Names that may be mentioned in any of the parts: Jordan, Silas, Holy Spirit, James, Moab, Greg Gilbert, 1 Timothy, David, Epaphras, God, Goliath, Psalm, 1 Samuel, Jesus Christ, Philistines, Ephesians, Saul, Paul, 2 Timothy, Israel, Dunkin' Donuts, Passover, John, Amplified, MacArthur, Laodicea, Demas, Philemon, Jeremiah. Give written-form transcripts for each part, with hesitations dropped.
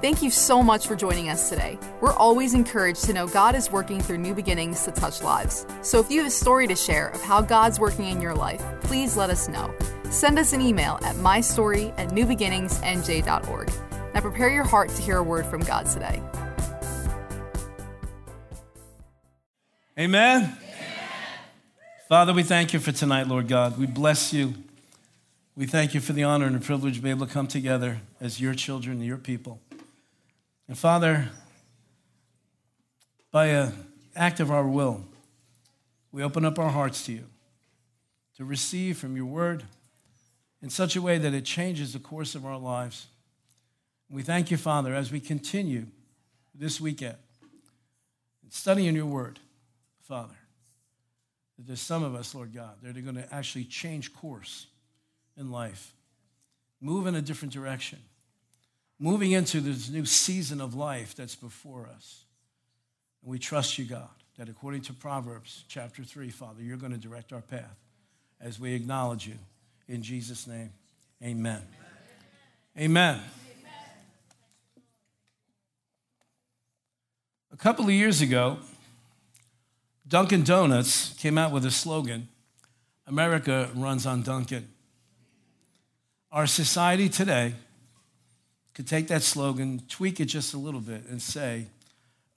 Thank you so much for joining us today. We're always encouraged to know God is working through New Beginnings to touch lives. So if you have a story to share of how God's working in your life, please let us know. Send us an email at mystory@newbeginningsnj.org. Now prepare your heart to hear a word from God today. Amen. Amen. Father, we thank you for tonight, Lord God. We bless you. We thank you for the honor and the privilege to be able to come together as your children, your people. And Father, by an act of our will, we open up our hearts to you to receive from your word in such a way that it changes the course of our lives. We thank you, Father, as we continue this weekend studying your word, Father, that there's some of us, Lord God, that are going to actually change course in life, move in a different direction, moving into this new season of life that's before us. And we trust you, God, that according to Proverbs chapter 3, Father, you're going to direct our path as we acknowledge you. In Jesus' name, amen. Amen. Amen. A couple of years ago, Dunkin' Donuts came out with a slogan, "America runs on Dunkin'." Our society today could take that slogan, tweak it just a little bit, and say,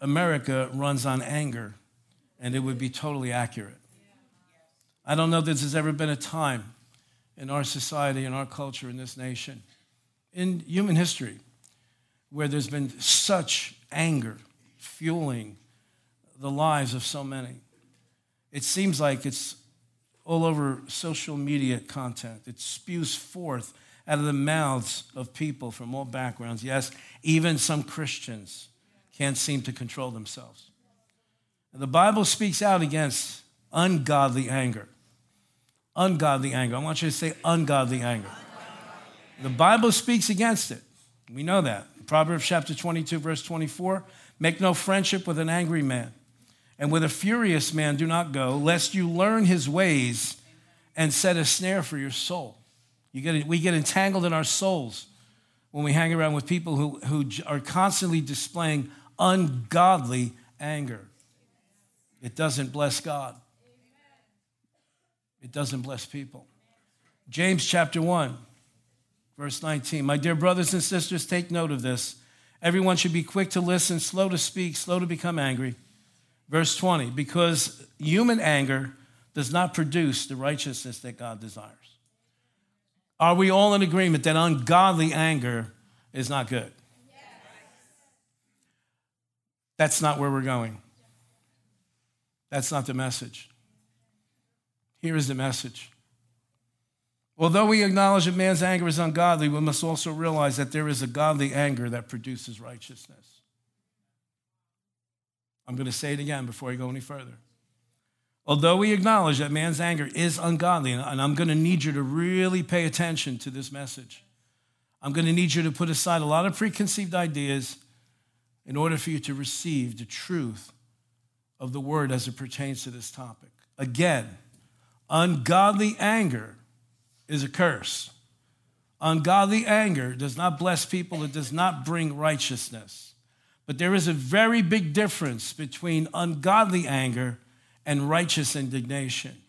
"America runs on anger," and it would be totally accurate. I don't know that there's ever been a time in our society, in our culture, in this nation, in human history, where there's been such anger fueling the lives of so many. It seems like it's all over social media content. It spews forth out of the mouths of people from all backgrounds. Yes, even some Christians can't seem to control themselves. And the Bible speaks out against ungodly anger. Ungodly anger. I want you to say ungodly anger. The Bible speaks against it. We know that. Proverbs chapter 22, verse 24, "Make no friendship with an angry man, and with a furious man do not go, lest you learn his ways and set a snare for your soul." We get entangled in our souls when we hang around with people who are constantly displaying ungodly anger. It doesn't bless God. It doesn't bless people. James chapter 1, verse 19, "My dear brothers and sisters, take note of this. Everyone should be quick to listen, slow to speak, slow to become angry." Verse 20, "Because human anger does not produce the righteousness that God desires." Are we all in agreement that ungodly anger is not good? Yes. That's not where we're going. That's not the message. Here is the message. Although we acknowledge that man's anger is ungodly, we must also realize that there is a godly anger that produces righteousness. I'm going to say it again before I go any further. Although we acknowledge that man's anger is ungodly, and I'm going to need you to really pay attention to this message. I'm going to need you to put aside a lot of preconceived ideas in order for you to receive the truth of the word as it pertains to this topic. Again, ungodly anger is a curse. Ungodly anger does not bless people. It does not bring righteousness. But there is a very big difference between ungodly anger and righteous indignation.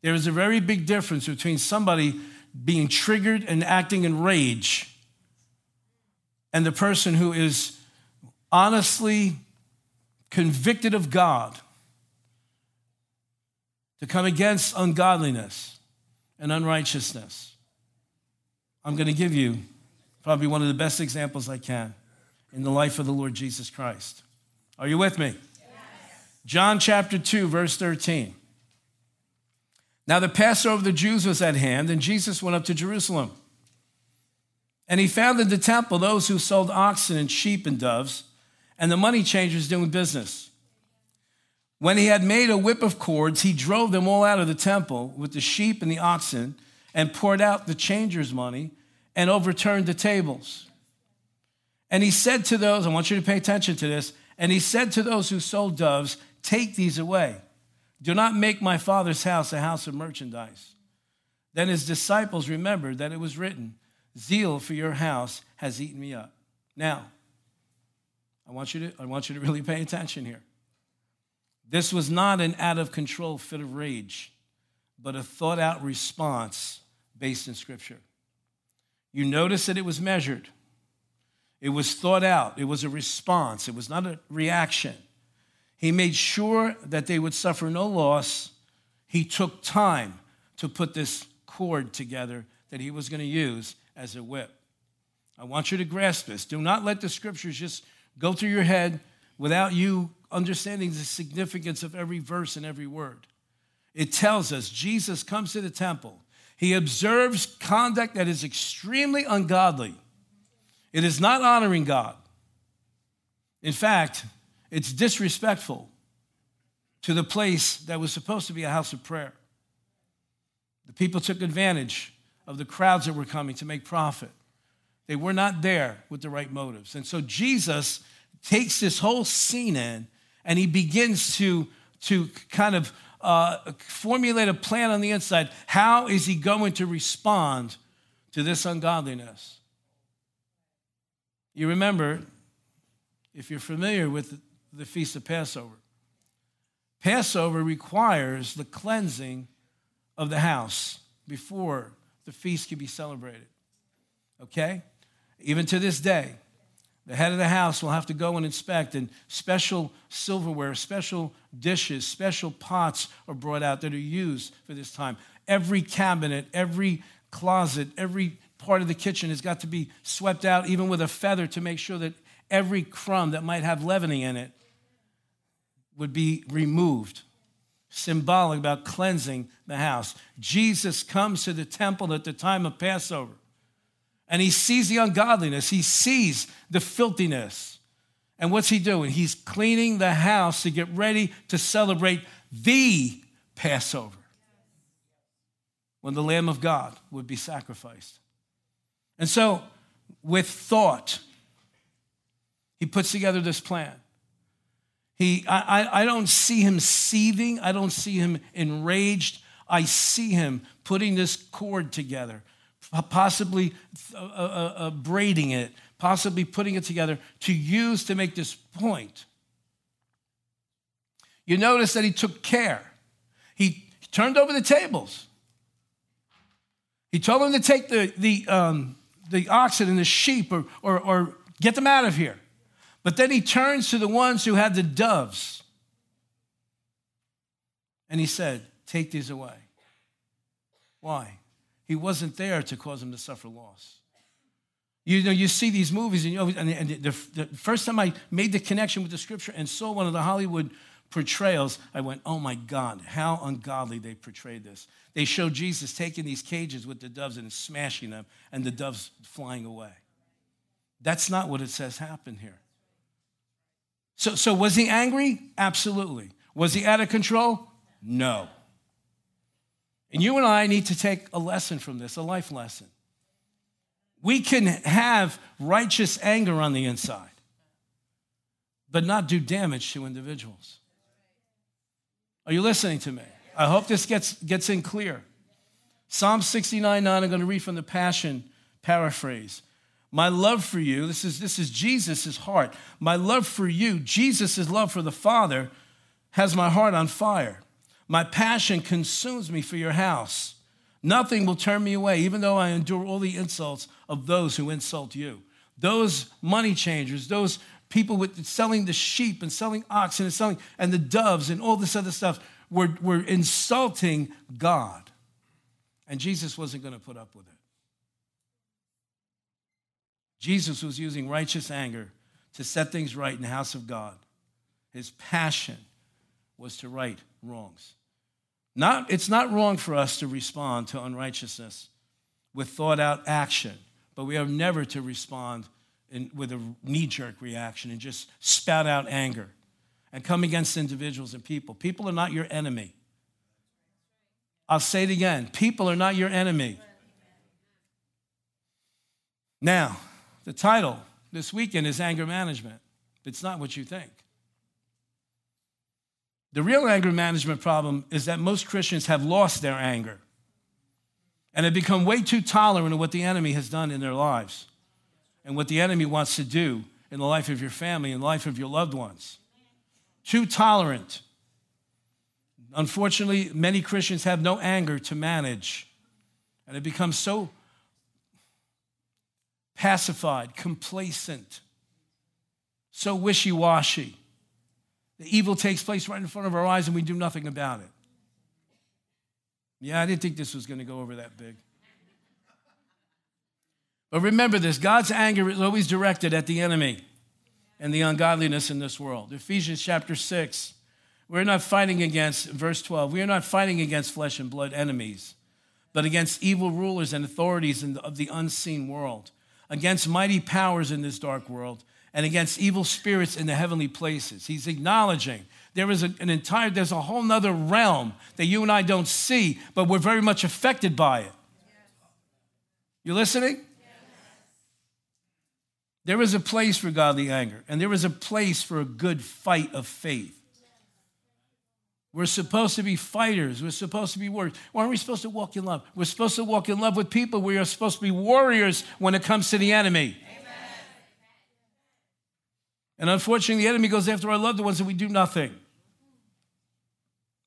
There is a very big difference between somebody being triggered and acting in rage and the person who is honestly convicted of God to come against ungodliness and unrighteousness. I'm going to give you probably one of the best examples I can in the life of the Lord Jesus Christ. Are you with me? Yes. John chapter 2, verse 13. "Now the Passover of the Jews was at hand, and Jesus went up to Jerusalem. And he found in the temple those who sold oxen and sheep and doves, and the money changers doing business. When he had made a whip of cords, he drove them all out of the temple with the sheep and the oxen, and poured out the changers' money, and overturned the tables. And he said to those," I want you to pay attention to this, "and he said to those who sold doves, 'Take these away. Do not make my Father's house a house of merchandise.' Then his disciples remembered that it was written, 'Zeal for your house has eaten me up.' Now, I want you to really pay attention here. This was not an out-of-control fit of rage, but a thought-out response based in Scripture. You notice that it was measured. It was thought out. It was a response. It was not a reaction. He made sure that they would suffer no loss. He took time to put this cord together that he was going to use as a whip. I want you to grasp this. Do not let the Scriptures just go through your head without you understanding the significance of every verse and every word. It tells us Jesus comes to the temple. He observes conduct that is extremely ungodly. It is not honoring God. In fact, it's disrespectful to the place that was supposed to be a house of prayer. The people took advantage of the crowds that were coming to make profit. They were not there with the right motives. And so Jesus takes this whole scene in, and he begins to kind of formulate a plan on the inside. How is he going to respond to this ungodliness? You remember, if you're familiar with the Feast of Passover, Passover requires the cleansing of the house before the feast can be celebrated, okay? Even to this day, the head of the house will have to go and inspect, and special silverware, special dishes, special pots are brought out that are used for this time. Every cabinet, every closet, every part of the kitchen has got to be swept out, even with a feather, to make sure that every crumb that might have leavening in it would be removed. Symbolic about cleansing the house. Jesus comes to the temple at the time of Passover, and he sees the ungodliness. He sees the filthiness. And what's he doing? He's cleaning the house to get ready to celebrate the Passover, when the Lamb of God would be sacrificed. And so, with thought, he puts together this plan. I don't see him seething. I don't see him enraged. I see him putting this cord together, possibly braiding it, possibly putting it together to use to make this point. You notice that he took care. He turned over the tables. He told them to take the oxen and the sheep or get them out of here. But then he turns to the ones who had the doves, and he said, take these away. Why? He wasn't there to cause them to suffer loss. You know, you see these movies, and, you know, and the first time I made the connection with the Scripture and saw one of the Hollywood portrayals, I went, oh my God, how ungodly they portrayed this. They show Jesus taking these cages with the doves and smashing them, and the doves flying away. That's not what it says happened here. So was he angry? Absolutely. Was he out of control? No. And you and I need to take a lesson from this, a life lesson. We can have righteous anger on the inside, but not do damage to individuals. Are you listening to me? I hope this gets in clear. Psalm 69:9, I'm going to read from the Passion paraphrase. My love for you, this is Jesus' heart. My love for you, Jesus' love for the Father, has my heart on fire. My passion consumes me for your house. Nothing will turn me away, even though I endure all the insults of those who insult you. Those money changers, those people with selling the sheep and selling oxen and selling and the doves and all this other stuff were insulting God. And Jesus wasn't going to put up with it. Jesus was using righteous anger to set things right in the house of God. His passion was to right wrongs. It's not wrong for us to respond to unrighteousness with thought-out action, but we are never to respond with a knee-jerk reaction and just spout out anger and come against individuals and people. People are not your enemy. I'll say it again. People are not your enemy. Now, the title this weekend is Anger Management. It's not what you think. The real anger management problem is that most Christians have lost their anger and have become way too tolerant of what the enemy has done in their lives and what the enemy wants to do in the life of your family, in the life of your loved ones. Too tolerant. Unfortunately, many Christians have no anger to manage, and it becomes so pacified, complacent, so wishy-washy. The evil takes place right in front of our eyes, and we do nothing about it. Yeah, I didn't think this was going to go over that big. But remember this, God's anger is always directed at the enemy and the ungodliness in this world. Ephesians chapter 6, we're not fighting against, verse 12, we are not fighting against flesh and blood enemies, but against evil rulers and authorities of the unseen world, against mighty powers in this dark world, and against evil spirits in the heavenly places. He's acknowledging there's a whole nother realm that you and I don't see, but we're very much affected by it. You listening? There is a place for godly anger, and there is a place for a good fight of faith. We're supposed to be fighters. We're supposed to be warriors. Why aren't we supposed to walk in love? We're supposed to walk in love with people. We are supposed to be warriors when it comes to the enemy. Amen. And unfortunately, the enemy goes after our loved ones and we do nothing.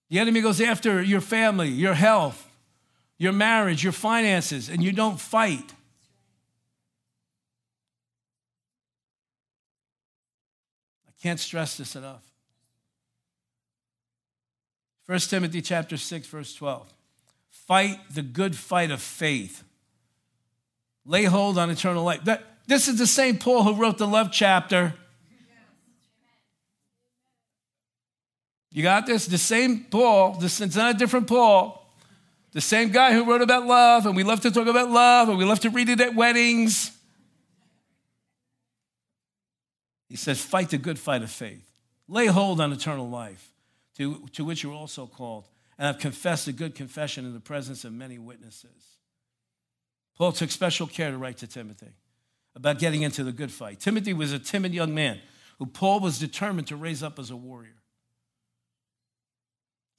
The enemy goes after your family, your health, your marriage, your finances, and you don't fight. Can't stress this enough. 1 Timothy chapter 6, verse 12. Fight the good fight of faith. Lay hold on eternal life. This is the same Paul who wrote the love chapter. You got this? The same Paul. It's not a different Paul. The same guy who wrote about love, and we love to talk about love, and we love to read it at weddings. He says, fight the good fight of faith. Lay hold on eternal life, to which you were also called, and have confessed a good confession in the presence of many witnesses. Paul took special care to write to Timothy about getting into the good fight. Timothy was a timid young man who Paul was determined to raise up as a warrior.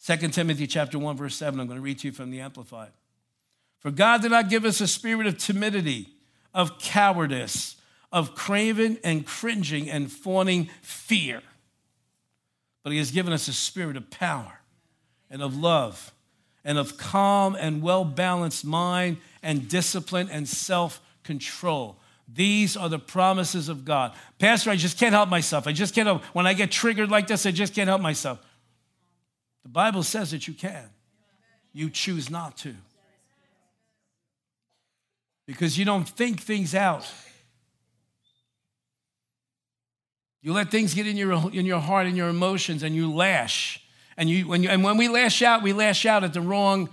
2 Timothy chapter 1, verse 7, I'm going to read to you from the Amplified. For God did not give us a spirit of timidity, of cowardice, of craven and cringing and fawning fear. But he has given us a spirit of power and of love and of calm and well-balanced mind and discipline and self-control. These are the promises of God. Pastor, I just can't help myself. When I get triggered like this, I just can't help myself. The Bible says that you can. You choose not to. Because you don't think things out. You let things get in your heart and your emotions, and you lash. And when we lash out at the wrong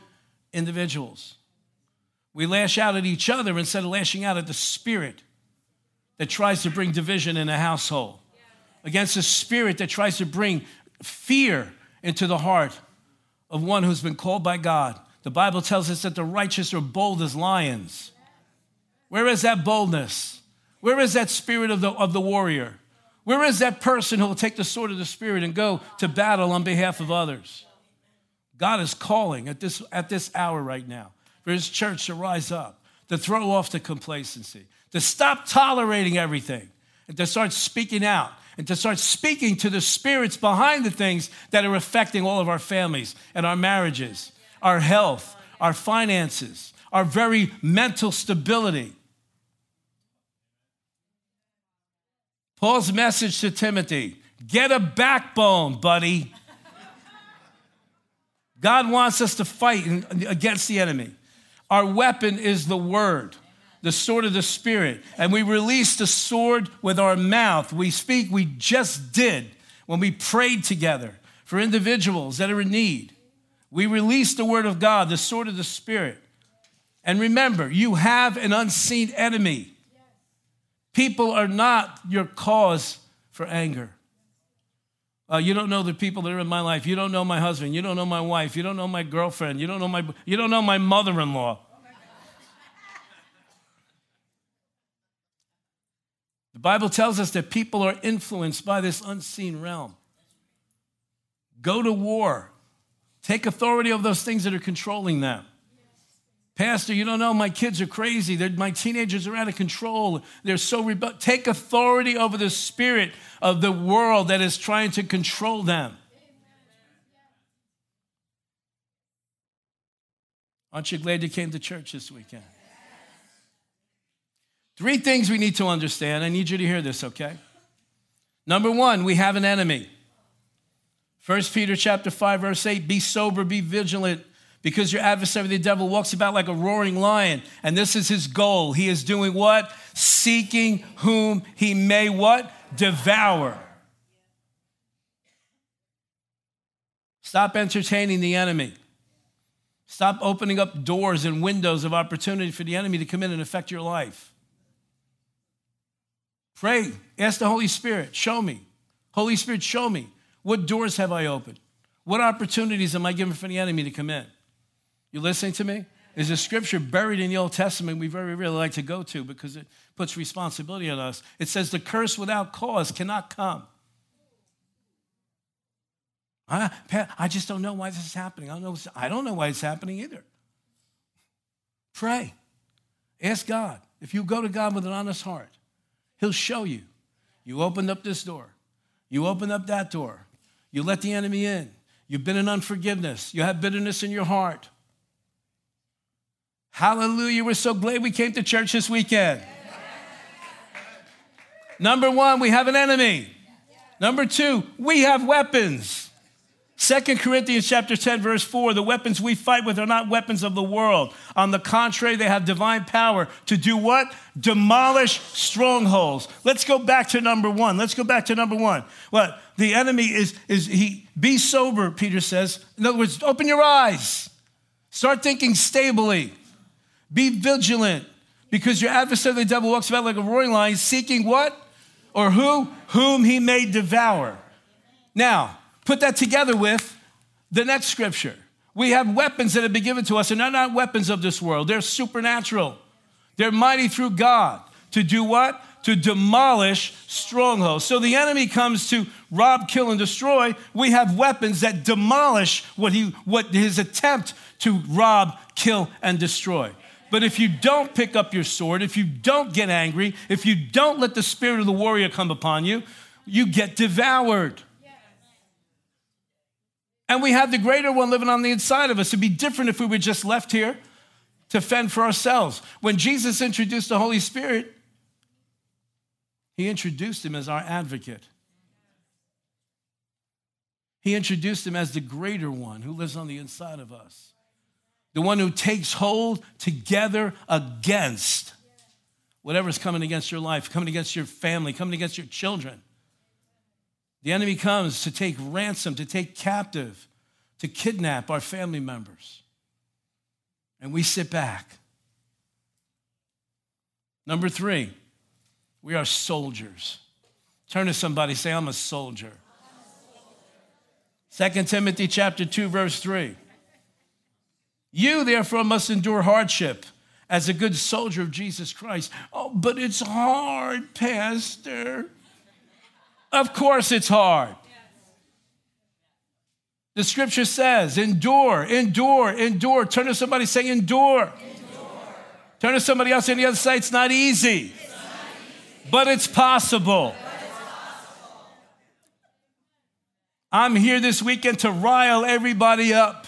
individuals. We lash out at each other instead of lashing out at the spirit that tries to bring division in a household, against the spirit that tries to bring fear into the heart of one who's been called by God. The Bible tells us that the righteous are bold as lions. Where is that boldness? Where is that spirit of the warrior? Where is that person who will take the sword of the Spirit and go to battle on behalf of others? God is calling at this hour right now for his church to rise up, to throw off the complacency, to stop tolerating everything, and to start speaking out, and to start speaking to the spirits behind the things that are affecting all of our families and our marriages, our health, our finances, our very mental stability. Paul's message to Timothy, get a backbone, buddy. God wants us to fight against the enemy. Our weapon is the word, the sword of the Spirit, and we release the sword with our mouth. We speak, we just did when we prayed together for individuals that are in need. We release the word of God, the sword of the Spirit. And remember, you have an unseen enemy. People are not your cause for anger. You don't know the people that are in my life. You don't know my husband. You don't know my wife. You don't know my girlfriend. You don't know my mother-in-law. The Bible tells us that people are influenced by this unseen realm. Go to war. Take authority over those things that are controlling them. Pastor, you don't know, my kids are crazy. My teenagers are out of control. They're so rebellious. Take authority over the spirit of the world that is trying to control them. Aren't you glad you came to church this weekend? Three things we need to understand. I need you to hear this, okay? Number one, we have an enemy. 1 Peter chapter 5, verse 8, be sober, be vigilant, because your adversary, the devil, walks about like a roaring lion, and this is his goal. He is doing what? Seeking whom he may what? Devour. Stop entertaining the enemy. Stop opening up doors and windows of opportunity for the enemy to come in and affect your life. Pray. Ask the Holy Spirit, show me. Holy Spirit, show me. What doors have I opened? What opportunities am I giving for the enemy to come in? You listening to me? There's a scripture buried in the Old Testament we very rarely like to go to because it puts responsibility on us. It says the curse without cause cannot come. I just don't know why this is happening. I don't know why it's happening either. Pray. Ask God. If you go to God with an honest heart, he'll show you. You opened up this door. You opened up that door. You let the enemy in. You've been in unforgiveness. You have bitterness in your heart. Hallelujah. We're so glad we came to church this weekend. Yeah. Number one, we have an enemy. Number two, we have weapons. 2 Corinthians chapter 10, verse 4, the weapons we fight with are not weapons of the world. On the contrary, they have divine power to do what? Demolish strongholds. Let's go back to number one. What? The enemy is be sober, Peter says. In other words, open your eyes. Start thinking stably. Be vigilant because your adversary, the devil, walks about like a roaring lion, seeking what? Or who? Whom he may devour. Now, put that together with the next scripture. We have weapons that have been given to us, and they're not weapons of this world. They're supernatural. They're mighty through God. To do what? To demolish strongholds. So the enemy comes to rob, kill, and destroy. We have weapons that demolish what his attempt to rob, kill, and destroy. But if you don't pick up your sword, if you don't get angry, if you don't let the spirit of the warrior come upon you, you get devoured. And we have the greater one living on the inside of us. It'd be different if we were just left here to fend for ourselves. When Jesus introduced the Holy Spirit, he introduced him as our advocate. He introduced him as the greater one who lives on the inside of us. The one who takes hold together against whatever's coming against your life, coming against your family, coming against your children. The enemy comes to take ransom, to take captive, to kidnap our family members. And we sit back. Number three, we are soldiers. Turn to somebody, say, I'm a soldier. 2 Timothy chapter 2, verse 3. You, therefore, must endure hardship as a good soldier of Jesus Christ. Oh, but it's hard, Pastor. Of course it's hard. The scripture says, endure. Turn to somebody, say endure. Turn to somebody else on the other side, it's not easy. But it's possible. I'm here this weekend to rile everybody up.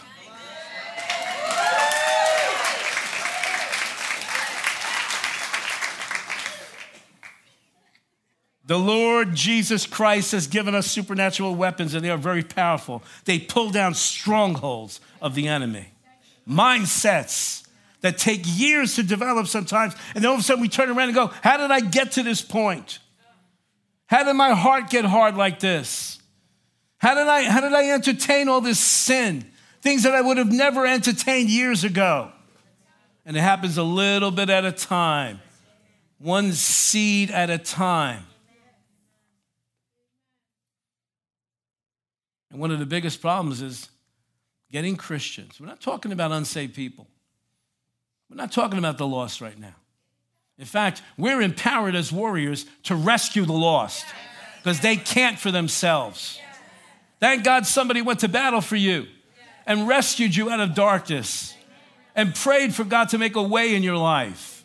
The Lord Jesus Christ has given us supernatural weapons, and they are very powerful. They pull down strongholds of the enemy, mindsets that take years to develop sometimes, and then all of a sudden we turn around and go, how did I get to this point? How did my heart get hard like this? How did I entertain all this sin, things that I would have never entertained years ago? And it happens a little bit at a time, one seed at a time. And one of the biggest problems is getting Christians. We're not talking about unsaved people. We're not talking about the lost right now. In fact, we're empowered as warriors to rescue the lost because they can't for themselves. Thank God somebody went to battle for you and rescued you out of darkness. and prayed for God to make a way in your life.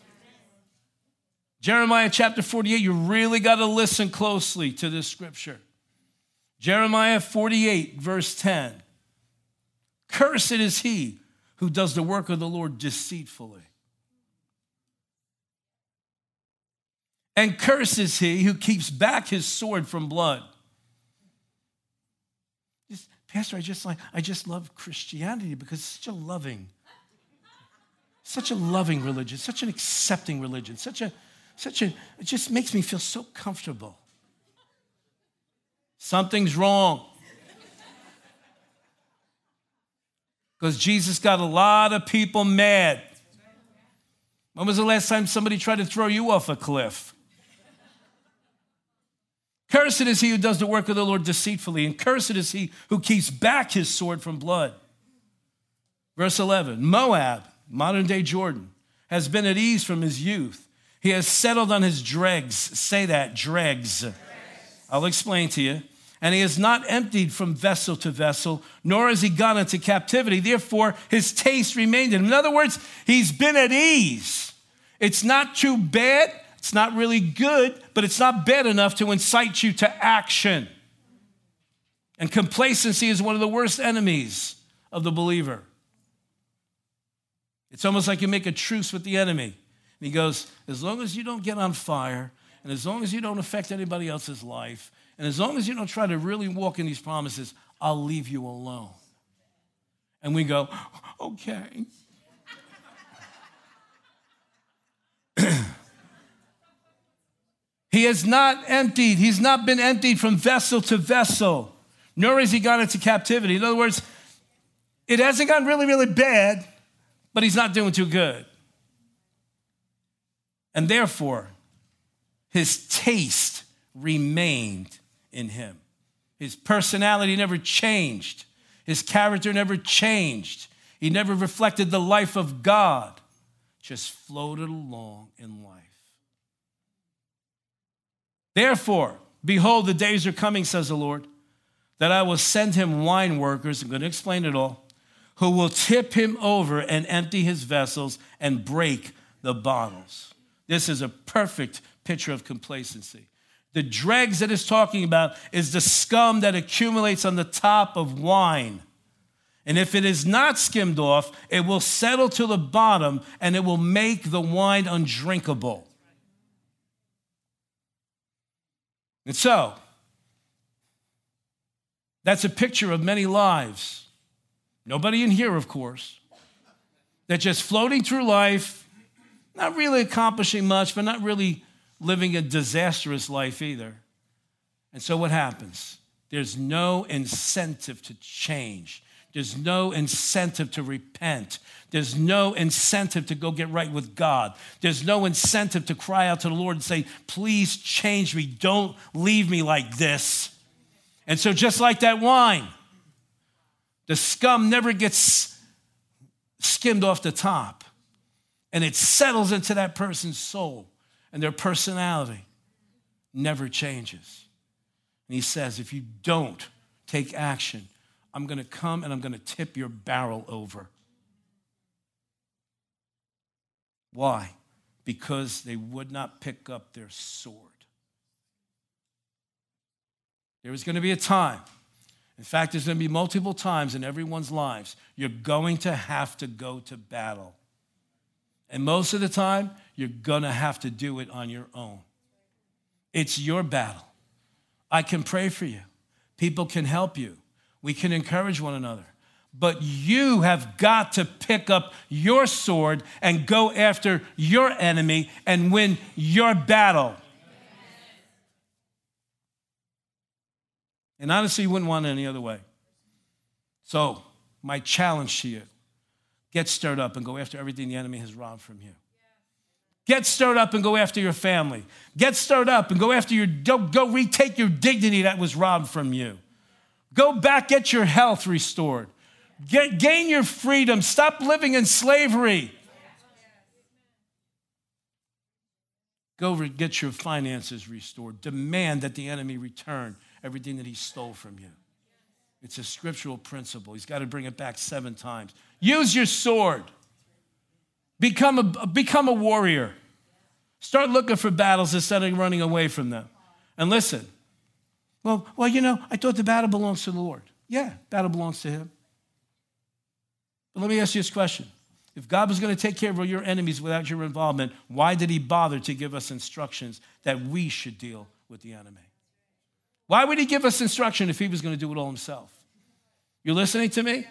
Jeremiah chapter 48, you really got to listen closely to this scripture. Jeremiah 48, verse 10. Cursed is he who does the work of the Lord deceitfully. And cursed is he who keeps back his sword from blood. Pastor, I just love Christianity because it's such a loving religion, such an accepting religion, it just makes me feel so comfortable. Something's wrong. Because Jesus got a lot of people mad. When was the last time somebody tried to throw you off a cliff? Cursed is he who does the work of the Lord deceitfully, and cursed is he who keeps back his sword from blood. Verse 11, Moab, modern-day Jordan, has been at ease from his youth. He has settled on his dregs. Say that, dregs. I'll explain to you. And he has not emptied from vessel to vessel, nor has he gone into captivity. Therefore, his taste remained in him. In other words, he's been at ease. It's not too bad. It's not really good, but it's not bad enough to incite you to action. And complacency is one of the worst enemies of the believer. It's almost like you make a truce with the enemy. And he goes, as long as you don't get on fire, and as long as you don't affect anybody else's life, and as long as you don't try to really walk in these promises, I'll leave you alone. And we go, okay. He has not emptied. He's not been emptied from vessel to vessel, nor has he gone into captivity. In other words, it hasn't gone really, really bad, but he's not doing too good. And therefore, his taste remained in him. His personality never changed. His character never changed. He never reflected the life of God, just floated along in life. Therefore, behold, the days are coming, says the Lord, that I will send him wine workers, I'm going to explain it all, who will tip him over and empty his vessels and break the bottles. This is a perfect picture of complacency. The dregs that it's talking about is the scum that accumulates on the top of wine. And if it is not skimmed off, it will settle to the bottom and it will make the wine undrinkable. And so, that's a picture of many lives. Nobody in here, of course. They're just floating through life, not really accomplishing much, but not really living a disastrous life either. And so what happens? There's no incentive to change. There's no incentive to repent. There's no incentive to go get right with God. There's no incentive to cry out to the Lord and say, please change me. Don't leave me like this. And so just like that wine, the scum never gets skimmed off the top. And it settles into that person's soul. And their personality never changes. And he says, if you don't take action, I'm going to come and I'm going to tip your barrel over. Why? Because they would not pick up their sword. There is going to be a time. In fact, there's going to be multiple times in everyone's lives you're going to have to go to battle. And most of the time, you're going to have to do it on your own. It's your battle. I can pray for you. People can help you. We can encourage one another. But you have got to pick up your sword and go after your enemy and win your battle. And honestly, you wouldn't want it any other way. So my challenge to you, get stirred up and go after everything the enemy has robbed from you. Get stirred up and go after your family. Get stirred up and go after go retake your dignity that was robbed from you. Go back, get your health restored. Gain your freedom. Stop living in slavery. Go get your finances restored. Demand that the enemy return everything that he stole from you. It's a scriptural principle. He's got to bring it back 7 times. Use your sword. Become a warrior. Start looking for battles instead of running away from them. And listen, well, you know, I thought the battle belongs to the Lord. Yeah, battle belongs to him. But let me ask you this question. If God was going to take care of your enemies without your involvement, why did he bother to give us instructions that we should deal with the enemy? Why would he give us instruction if he was going to do it all himself? You listening to me? Yeah.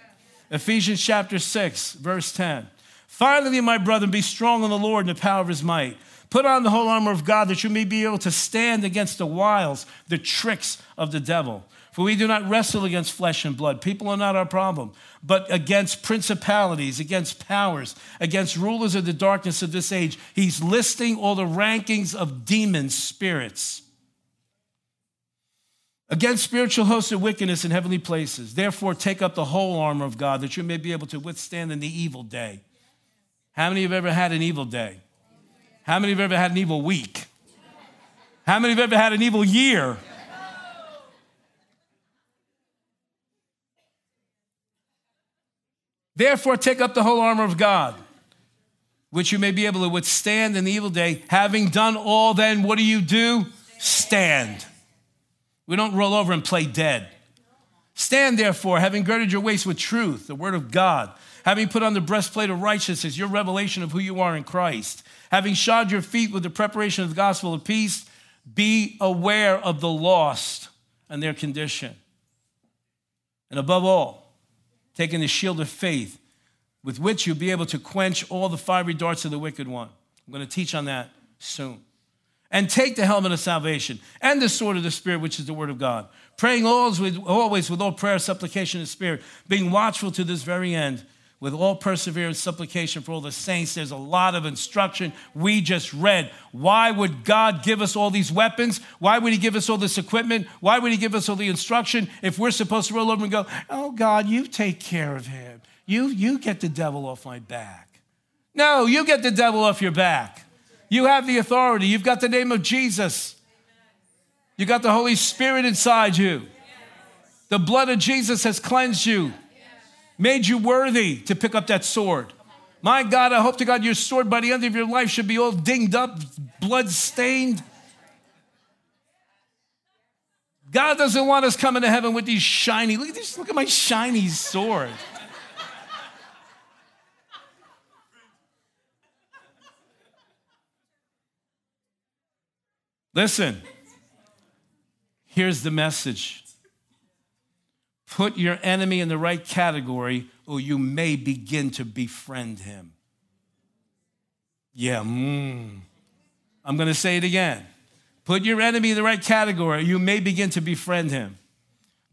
Ephesians chapter 6, verse 10. Finally, my brethren, be strong in the Lord and the power of his might. Put on the whole armor of God that you may be able to stand against the wiles, the tricks of the devil. For we do not wrestle against flesh and blood. People are not our problem, but against principalities, against powers, against rulers of the darkness of this age. He's listing all the rankings of demon spirits. Against spiritual hosts of wickedness in heavenly places. Therefore, take up the whole armor of God that you may be able to withstand in the evil day. How many have ever had an evil day? How many have ever had an evil week? How many have ever had an evil year? Therefore, take up the whole armor of God, which you may be able to withstand in the evil day. Having done all, then what do you do? Stand. We don't roll over and play dead. Stand, therefore, having girded your waist with truth, the word of God, having put on the breastplate of righteousness, your revelation of who you are in Christ, having shod your feet with the preparation of the gospel of peace, be aware of the lost and their condition. And above all, taking the shield of faith, with which you'll be able to quench all the fiery darts of the wicked one. I'm going to teach on that soon. And take the helmet of salvation and the sword of the Spirit, which is the word of God, praying always with all prayer, supplication, and spirit, being watchful to this very end, with all perseverance, supplication for all the saints. There's a lot of instruction we just read. Why would God give us all these weapons? Why would he give us all this equipment? Why would he give us all the instruction if we're supposed to roll over and go, oh, God, you take care of him. You get the devil off my back. No, you get the devil off your back. You have the authority. You've got the name of Jesus. You got the Holy Spirit inside you. The blood of Jesus has cleansed you. Made you worthy to pick up that sword. My God, I hope to God your sword by the end of your life should be all dinged up, blood-stained. God doesn't want us coming to heaven with these shiny, look at my shiny sword. Listen, here's the message. Put your enemy in the right category, or you may begin to befriend him. Yeah, I'm going to say it again. Put your enemy in the right category, or you may begin to befriend him.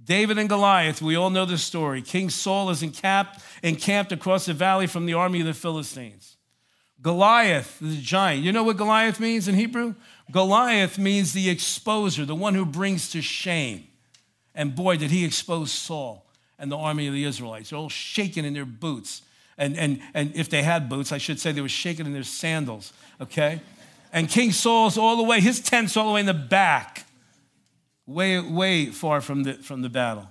David and Goliath, we all know the story. King Saul is encamped across the valley from the army of the Philistines. Goliath, the giant. You know what Goliath means in Hebrew? Goliath means the exposer, the one who brings to shame. And boy, did he expose Saul and the army of the Israelites. They're all shaking in their boots. And if they had boots, I should say they were shaking in their sandals, okay? And King Saul's all the way, his tent's all the way in the back, way far from the battle.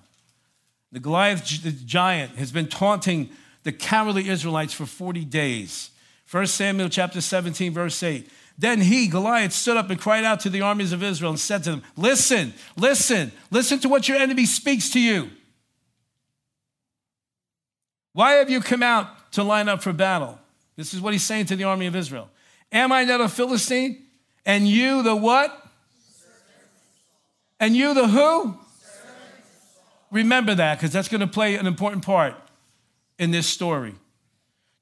The Goliath, the giant, has been taunting the cowardly Israelites for 40 days. 1 Samuel chapter 17, verse 8. Then he, Goliath, stood up and cried out to the armies of Israel and said to them, listen to what your enemy speaks to you. Why have you come out to line up for battle? This is what he's saying to the army of Israel. Am I not a Philistine? And you the what? And you the who? Remember that, because that's going to play an important part in this story.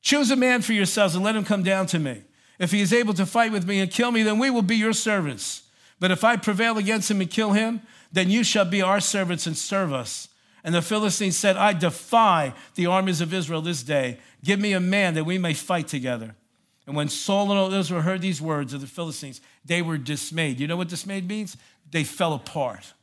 Choose a man for yourselves and let him come down to me. If he is able to fight with me and kill me, then we will be your servants. But if I prevail against him and kill him, then you shall be our servants and serve us. And the Philistines said, I defy the armies of Israel this day. Give me a man that we may fight together. And when Saul and all Israel heard these words of the Philistines, they were dismayed. You know what dismayed means? They fell apart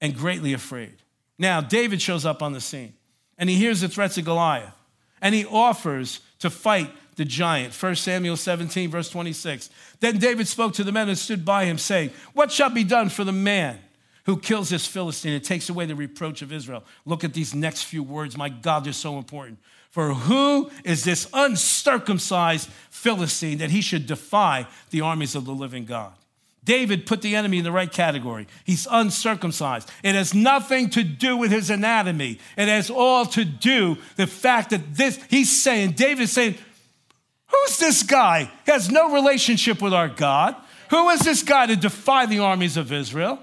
and greatly afraid. Now, David shows up on the scene, and he hears the threats of Goliath, and he offers to fight the giant. 1 Samuel 17, verse 26. Then David spoke to the men who stood by him, saying, what shall be done for the man who kills this Philistine and takes away the reproach of Israel? Look at these next few words. My God, they're so important. For who is this uncircumcised Philistine that he should defy the armies of the living God? David put the enemy in the right category. He's uncircumcised. It has nothing to do with his anatomy. It has all to do with the fact that David is saying, who's this guy? He has no relationship with our God. Who is this guy to defy the armies of Israel?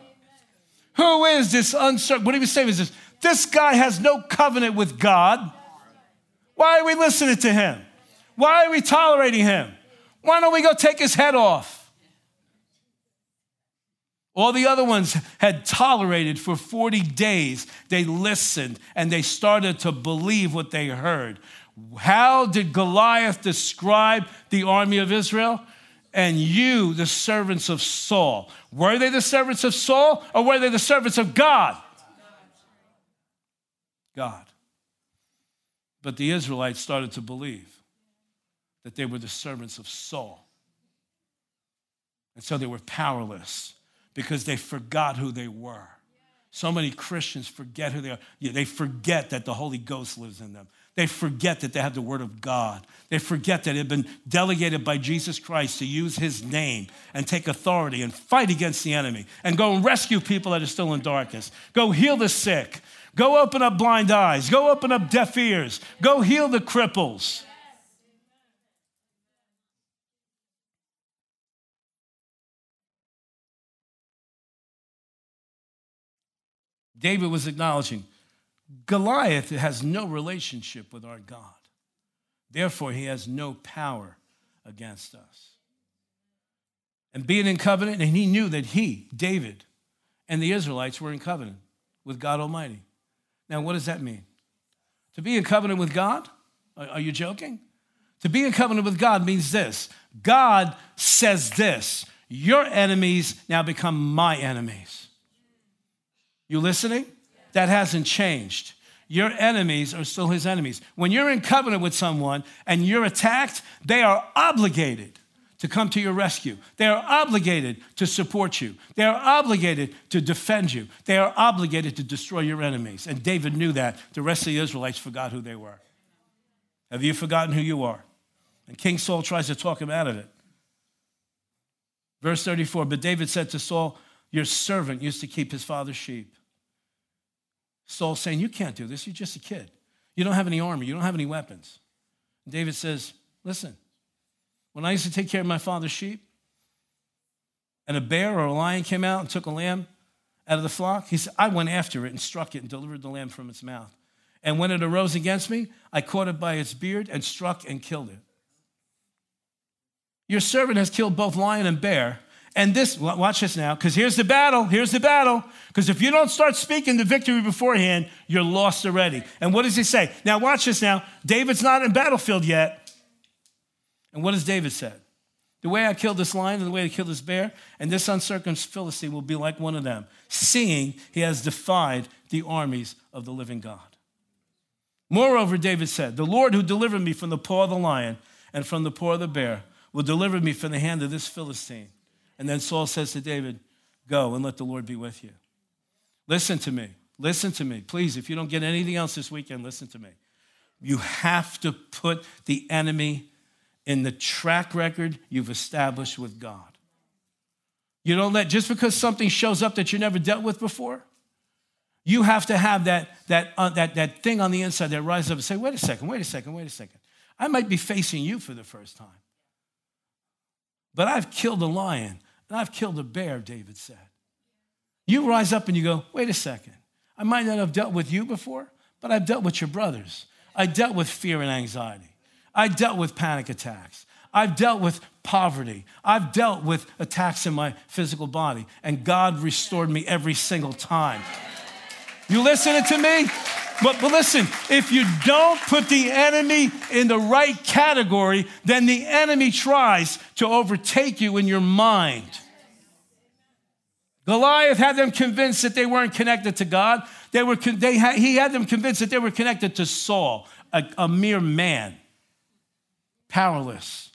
Who is this uncircumcised? What he was saying is this. This guy has no covenant with God. Why are we listening to him? Why are we tolerating him? Why don't we go take his head off? All the other ones had tolerated for 40 days. They listened and they started to believe what they heard. How did Goliath describe the army of Israel? And you, the servants of Saul. Were they the servants of Saul or were they the servants of God? God. But the Israelites started to believe that they were the servants of Saul. And so they were powerless because they forgot who they were. So many Christians forget who they are. Yeah, they forget that the Holy Ghost lives in them. They forget that they have the Word of God. They forget that it had been delegated by Jesus Christ to use his name and take authority and fight against the enemy and go and rescue people that are still in darkness. Go heal the sick. Go open up blind eyes. Go open up deaf ears. Go heal the cripples. David was acknowledging, Goliath has no relationship with our God. Therefore, he has no power against us. And being in covenant, and he knew that he, David, and the Israelites were in covenant with God Almighty. Now, what does that mean? To be in covenant with God? Are you joking? To be in covenant with God means this. God says this, your enemies now become my enemies. You listening? That hasn't changed. Your enemies are still his enemies. When you're in covenant with someone and you're attacked, they are obligated to come to your rescue. They are obligated to support you. They are obligated to defend you. They are obligated to destroy your enemies. And David knew that. The rest of the Israelites forgot who they were. Have you forgotten who you are? And King Saul tries to talk him out of it. Verse 34, but David said to Saul, your servant used to keep his father's sheep. Saul's saying, you can't do this. You're just a kid. You don't have any armor. You don't have any weapons. And David says, listen, when I used to take care of my father's sheep and a bear or a lion came out and took a lamb out of the flock, he said, I went after it and struck it and delivered the lamb from its mouth. And when it arose against me, I caught it by its beard and struck and killed it. Your servant has killed both lion and bear. And this, watch this now, because here's the battle. Because if you don't start speaking the victory beforehand, you're lost already. And what does he say? Now watch this now. David's not in battlefield yet. And what does David say? The way I killed this lion and the way I killed this bear, and this uncircumcised Philistine will be like one of them, seeing he has defied the armies of the living God. Moreover, David said, the Lord who delivered me from the paw of the lion and from the paw of the bear will deliver me from the hand of this Philistine. And then Saul says to David, go and let the Lord be with you. Listen to me. Please, if you don't get anything else this weekend, listen to me. You have to put the enemy in the track record you've established with God. You don't let, just because something shows up that you never dealt with before, you have to have that thing on the inside that rises up and say, wait a second. I might be facing you for the first time. But I've killed a lion, and I've killed a bear, David said. You rise up and you go, wait a second. I might not have dealt with you before, but I've dealt with your brothers. I dealt with fear and anxiety. I dealt with panic attacks. I've dealt with poverty. I've dealt with attacks in my physical body, and God restored me every single time. You listening to me? But listen, if you don't put the enemy in the right category, then the enemy tries to overtake you in your mind. Goliath had them convinced that they weren't connected to God. He had them convinced that they were connected to Saul, a mere man. Powerless.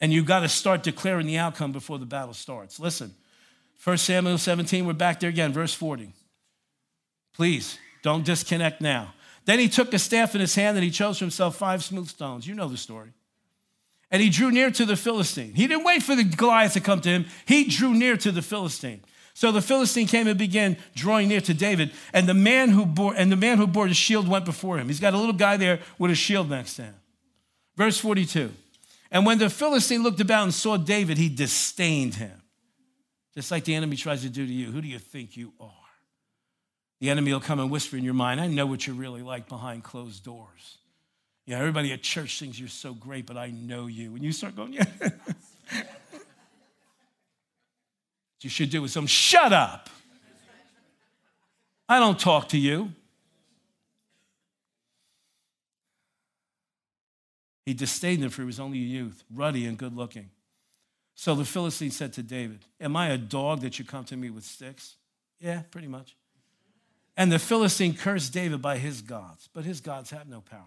And you've got to start declaring the outcome before the battle starts. Listen. 1 Samuel 17, we're back there again, verse 40. Please, Don't disconnect now. Then he took a staff in his hand and he chose for himself 5 smooth stones. You know the story. And he drew near to the Philistine. He didn't wait for the Goliath to come to him. He drew near to the Philistine. So the Philistine came and began drawing near to David, and the man who bore the shield went before him. He's got a little guy there with a shield next to him. Verse 42. And when the Philistine looked about and saw David, he disdained him. Just like the enemy tries to do to you. Who do you think you are? The enemy will come and whisper in your mind, I know what you're really like behind closed doors. Yeah, everybody at church thinks you're so great, but I know you. And you start going, yeah. What you should do is some, shut up. I don't talk to you. He disdained him, for he was only a youth, ruddy and good looking. So the Philistine said to David, am I a dog that you come to me with sticks? Yeah, pretty much. And the Philistine cursed David by his gods, but his gods have no power.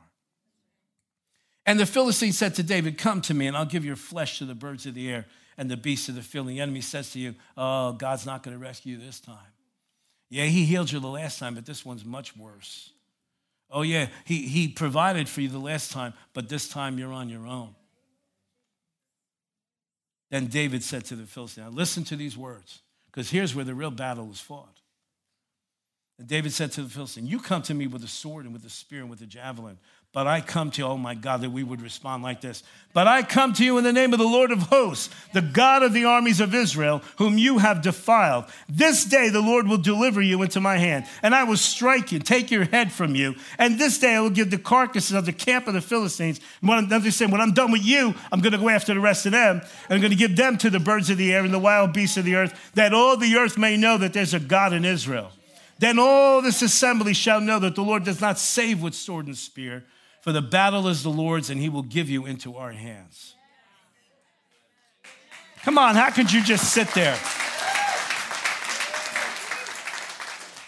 And the Philistine said to David, come to me, and I'll give your flesh to the birds of the air and the beasts of the field. And the enemy says to you, oh, God's not going to rescue you this time. Yeah, he healed you the last time, but this one's much worse. Oh, yeah, he provided for you the last time, but this time you're on your own. Then David said to the Philistine, now listen to these words, because here's where the real battle was fought. And David said to the Philistine, you come to me with a sword and with a spear and with a javelin, but I come to you, oh my God, that we would respond like this. But I come to you in the name of the Lord of hosts, the God of the armies of Israel, whom you have defiled. This day the Lord will deliver you into my hand, and I will strike you, take your head from you. And this day I will give the carcasses of the camp of the Philistines. And when I'm done with you, I'm going to go after the rest of them. And I'm going to give them to the birds of the air and the wild beasts of the earth, that all the earth may know that there's a God in Israel. Then all this assembly shall know that the Lord does not save with sword and spear, for the battle is the Lord's, and he will give you into our hands. Come on, how could you just sit there?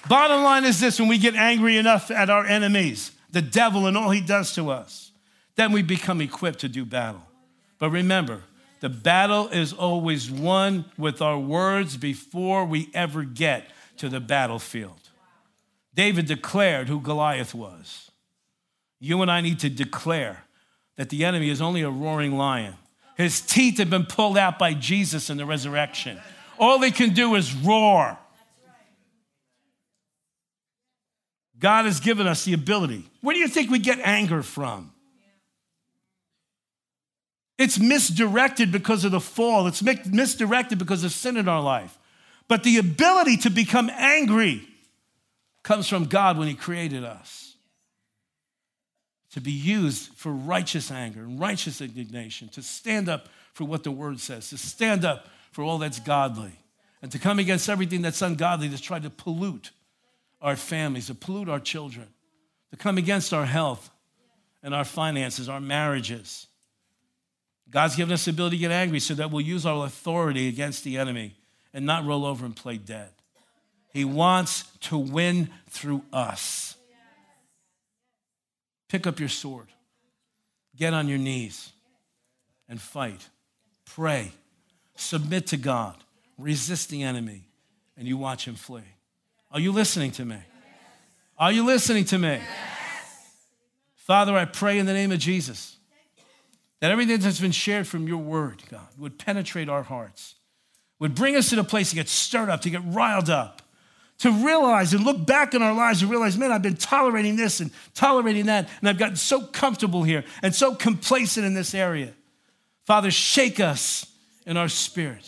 Bottom line is this, when we get angry enough at our enemies, the devil and all he does to us, then we become equipped to do battle. But remember, the battle is always won with our words before we ever get to the battlefield. David declared who Goliath was. You and I need to declare that the enemy is only a roaring lion. His teeth have been pulled out by Jesus in the resurrection. All he can do is roar. God has given us the ability. Where do you think we get anger from? It's misdirected because of the fall. It's misdirected because of sin in our life. But the ability to become angry comes from God when he created us, to be used for righteous anger and righteous indignation, to stand up for what the word says, to stand up for all that's godly, and to come against everything that's ungodly that's tried to pollute our families, to pollute our children, to come against our health and our finances, our marriages. God's given us the ability to get angry so that we'll use our authority against the enemy and not roll over and play dead. He wants to win through us. Pick up your sword, get on your knees, and fight. Pray, submit to God, resist the enemy, and you watch him flee. Are you listening to me? Yes. Are you listening to me? Yes. Father, I pray in the name of Jesus that everything that's been shared from your word, God, would penetrate our hearts, would bring us to the place to get stirred up, to get riled up, to realize and look back in our lives and realize, man, I've been tolerating this and tolerating that, and I've gotten so comfortable here and so complacent in this area. Father, shake us in our spirit.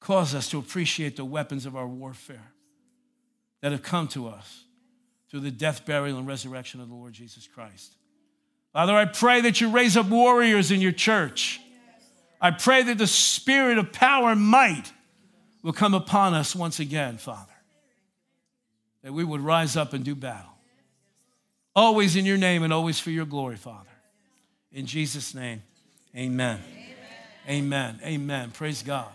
Cause us to appreciate the weapons of our warfare that have come to us through the death, burial, and resurrection of the Lord Jesus Christ. Father, I pray that you raise up warriors in your church. I pray that the spirit of power and might will come upon us once again, Father, that we would rise up and do battle. Always in your name and always for your glory, Father. In Jesus' name, amen. Amen. Amen. Amen. Praise God.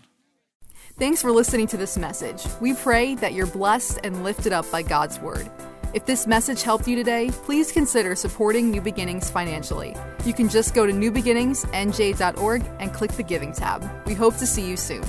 Thanks for listening to this message. We pray that you're blessed and lifted up by God's word. If this message helped you today, please consider supporting New Beginnings financially. You can just go to newbeginningsnj.org and click the Giving tab. We hope to see you soon.